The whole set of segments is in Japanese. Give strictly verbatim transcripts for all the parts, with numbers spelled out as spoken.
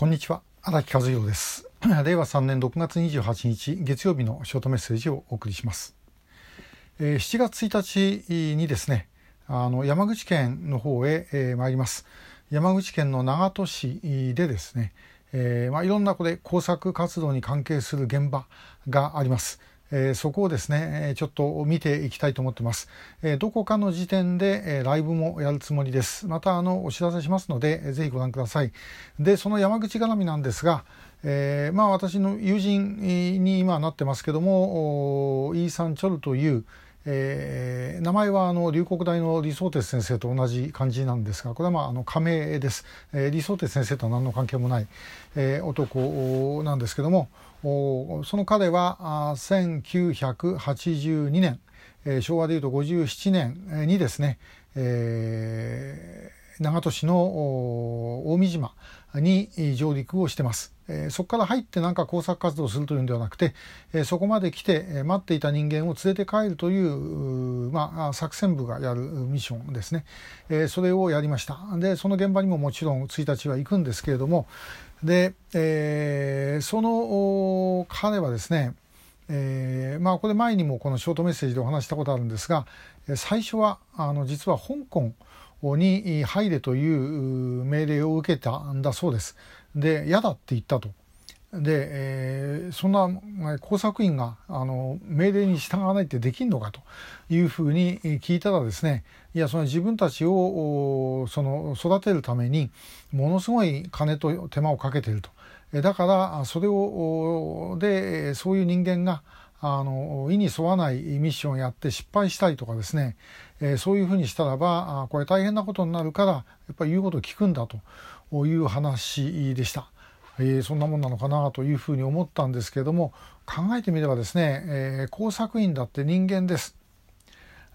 こんにちは、荒木和弘です。れいわさんねんろくがつにじゅうはちにち月曜日のショートメッセージをお送りします。しちがつついたちにですね、あの山口県の方へ、えー、参ります。山口県の長門市でですね、えーまあ、いろんなこれ工作活動に関係する現場があります。えー、そこをですねちょっと見ていきたいと思ってます。えー、どこかの時点で、えー、ライブもやるつもりです。またあのお知らせしますので、えー、ぜひご覧ください。でその山口絡みなんですが、えー、まあ私の友人に今なってますけども、イーサン・チョルという、えー、名前はあの龍谷大の李相哲先生と同じ感じなんですが、これはまああの仮名です。えー、李相哲先生とは何の関係もない、えー、男なんですけども、その彼はせんきゅうひゃくはちじゅうにねん、えー、昭和でいうとごじゅうななねんにですね、えー、長門市の大見島に上陸をしてます。えー、そこから入ってなんか工作活動をするというんではなくて、えー、そこまで来て、えー、待っていた人間を連れて帰るという、う、まあ、作戦部がやるミッションですね。えー、それをやりました。でその現場にももちろんついたちは行くんですけれども、で、えー、その彼はですね、えーまあ、これ前にもこのショートメッセージでお話したことあるんですが、最初はあの実は香港に入れという命令を受けたんだそうです。で嫌だって言ったと。で、えー、そんな工作員があの命令に従わないってできんのかというふうに聞いたらですね、いやその自分たちをその育てるためにものすごい金と手間をかけていると。だからそれをでそういう人間があの意に沿わないミッションをやって失敗したりとかですね、えー、そういうふうにしたらばあこれ大変なことになるからやっぱり言うことを聞くんだという話でした。えー、そんなもんなのかなというふうに思ったんですけれども、考えてみればですね、えー、工作員だって人間です。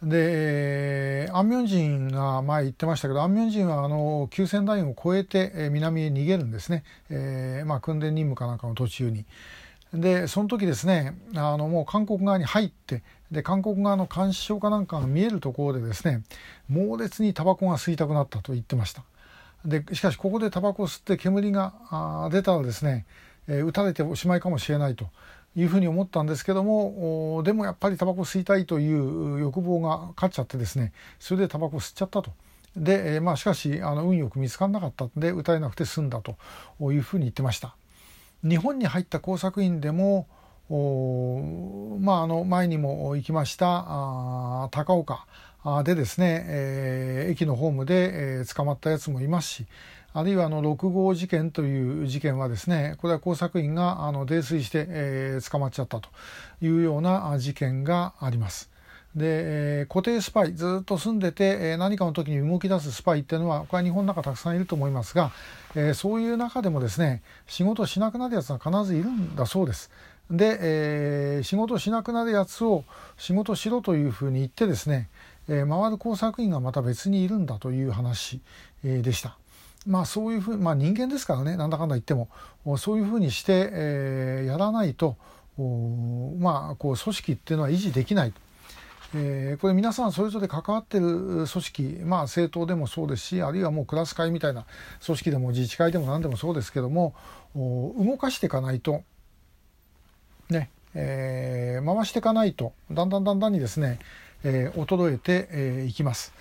で安明人が前言ってましたけど、安明人はあの休戦ラインを越えて南へ逃げるんですね。えーまあ、訓練任務かなんかの途中に。でその時ですね、あのもう韓国側に入って、で韓国側の監視所かなんかが見えるところでですね、猛烈にタバコが吸いたくなったと言ってました。でしかしここでタバコを吸って煙が出たらですね、えー、撃たれておしまいかもしれないというふうに思ったんですけども、でもやっぱりタバコ吸いたいという欲望が勝っちゃってですね、それでタバコ吸っちゃったと。で、まあ、しかしあの運よく見つからなかったんで撃たれなくて済んだというふうに言ってました。日本に入った工作員でも、まあ、あの前にも行きました高岡でですね、えー、駅のホームで、えー、捕まったやつもいますし、あるいはあのろくごうじけんという事件はですね、これは工作員があの泥酔して、えー、捕まっちゃったというような事件があります。で固定スパイ、ずっと住んでて何かの時に動き出すスパイっていうのはこれは日本の中たくさんいると思いますが、そういう中でもですね仕事しなくなるやつが必ずいるんだそうです。で仕事しなくなるやつを仕事しろというふうに言ってですね、回る工作員がまた別にいるんだという話でした。まあそういうふうに、まあ、人間ですからね、なんだかんだ言ってもそういうふうにしてやらないと、まあこう組織っていうのは維持できない。えー、これ皆さんそれぞれ関わってる組織、まあ、政党でもそうですし、あるいはもうクラス会みたいな組織でも自治会でも何でもそうですけども、動かしていかないと、ねえー、回していかないとだんだんだんだんにですね、えー、衰えて、えー、いきます。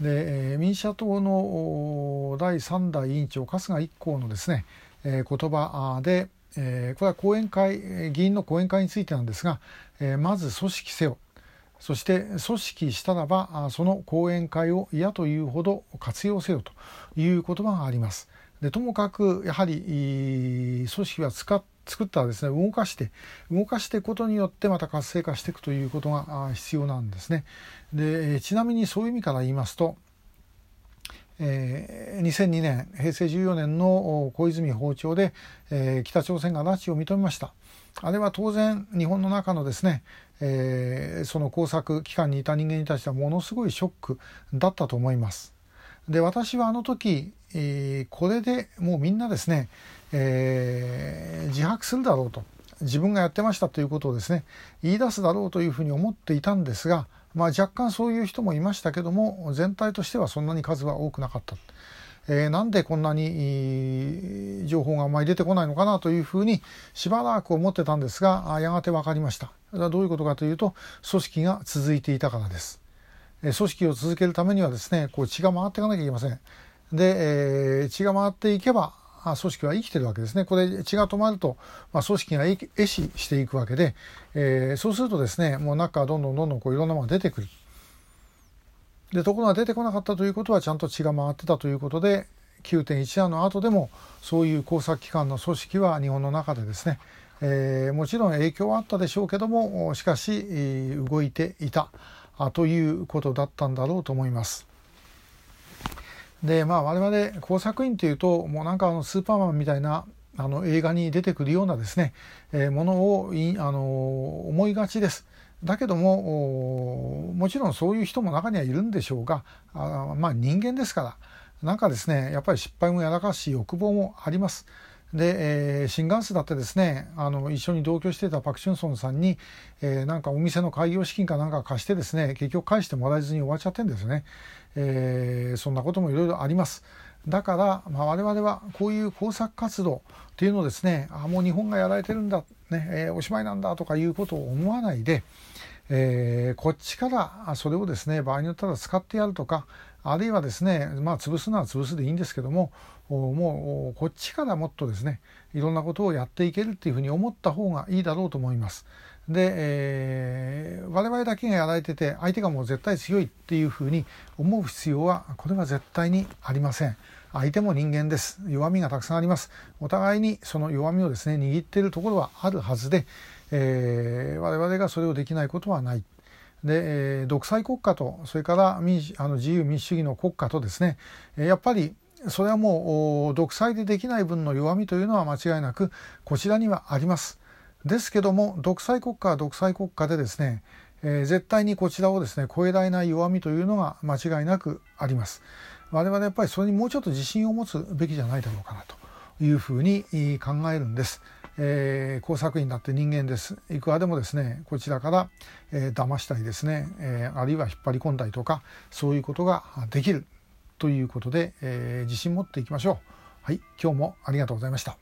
で、えー、民社党のだいさんだい委員長春日一行のですね、えー、言葉で、えー、これは後援会議員の後援会についてなんですが、えー、まず組織せよ、そして組織したらばその後援会を嫌というほど活用せよという言葉があります。でともかくやはり組織は使っ作ったらですね、動かして動かしていくことによってまた活性化していくということが必要なんですね。でちなみにそういう意味から言いますと、にせんにねんへいせいじゅうよねんの小泉訪朝で北朝鮮が拉致を認めました。あれは当然日本の中のですね、えー、その工作機関にいた人間に対してはものすごいショックだったと思います。で私はあの時、えー、これでもうみんなですね、えー、自白するだろうと、自分がやってましたということをですね言い出すだろうというふうに思っていたんですが、まあ、若干そういう人もいましたけども、全体としてはそんなに数は多くなかった。えー、なんでこんなに情報があまり出てこないのかなというふうにしばらく思ってたんですが、やがて分かりました。どういうことかというと、組織が続いていたからです。組織を続けるためにはですね、こう血が回っていかなきゃいけません。で、えー、血が回っていけば組織は生きてるわけですね。これ血が止まると、まあ、組織が壊死していくわけで、えー、そうするとですね、もう中からどんどんどんどんこういろんなものが出てくる。で、ところが出てこなかったということはちゃんと血が回ってたということで、 きゅうてんいちなな の後でもそういう工作機関の組織は日本の中でですね、えー、もちろん影響はあったでしょうけども、しかし動いていたということだったんだろうと思います。で、まあ、我々工作員というと、もうなんかあのスーパーマンみたいなあの映画に出てくるようなですね、えー、ものをいあの思いがちです。だけども、もちろんそういう人も中にはいるんでしょうが、あまあ人間ですから、なんかですね、やっぱり失敗もやらかし欲望もあります。で、えー、シンガンスだってですね、あの一緒に同居していたパク・チュンソンさんに、えー、なんかお店の開業資金かなんか貸してですね、結局返してもらえずに終わっちゃってるんですよね。えー、そんなこともいろいろあります。だから、まあ、我々はこういう工作活動っていうのをですね、あもう日本がやられてるんだ、ねえー、おしまいなんだとかいうことを思わないで、えー、こっちからそれをですね、場合によったら使ってやるとか、あるいはですね、まあ潰すのは潰すでいいんですけども、もうこっちからもっとですね、いろんなことをやっていけるっていうふうに思った方がいいだろうと思います。で、えー、我々だけがやられてて、相手がもう絶対強いっていうふうに思う必要は、これは絶対にありません。相手も人間です。弱みがたくさんあります。お互いにその弱みをですね、握っているところはあるはずで、えー、我々がそれをできないことはない。で、えー、独裁国家と、それから民主、あの自由民主主義の国家とですね、やっぱりそれはもう独裁でできない分の弱みというのは間違いなくこちらにはあります。ですけども、独裁国家は独裁国家でですね、えー、絶対にこちらをですね、超えられない弱みというのが間違いなくあります。我々はやっぱりそれにもうちょっと自信を持つべきじゃないだろうかなというふうに考えるんです。えー、工作員だって人間です。いくらでもですね、こちらから、えー、騙したりですね、えー、あるいは引っ張り込んだりとか、そういうことができるということで、えー、自信持っていきましょう。はい、今日もありがとうございました。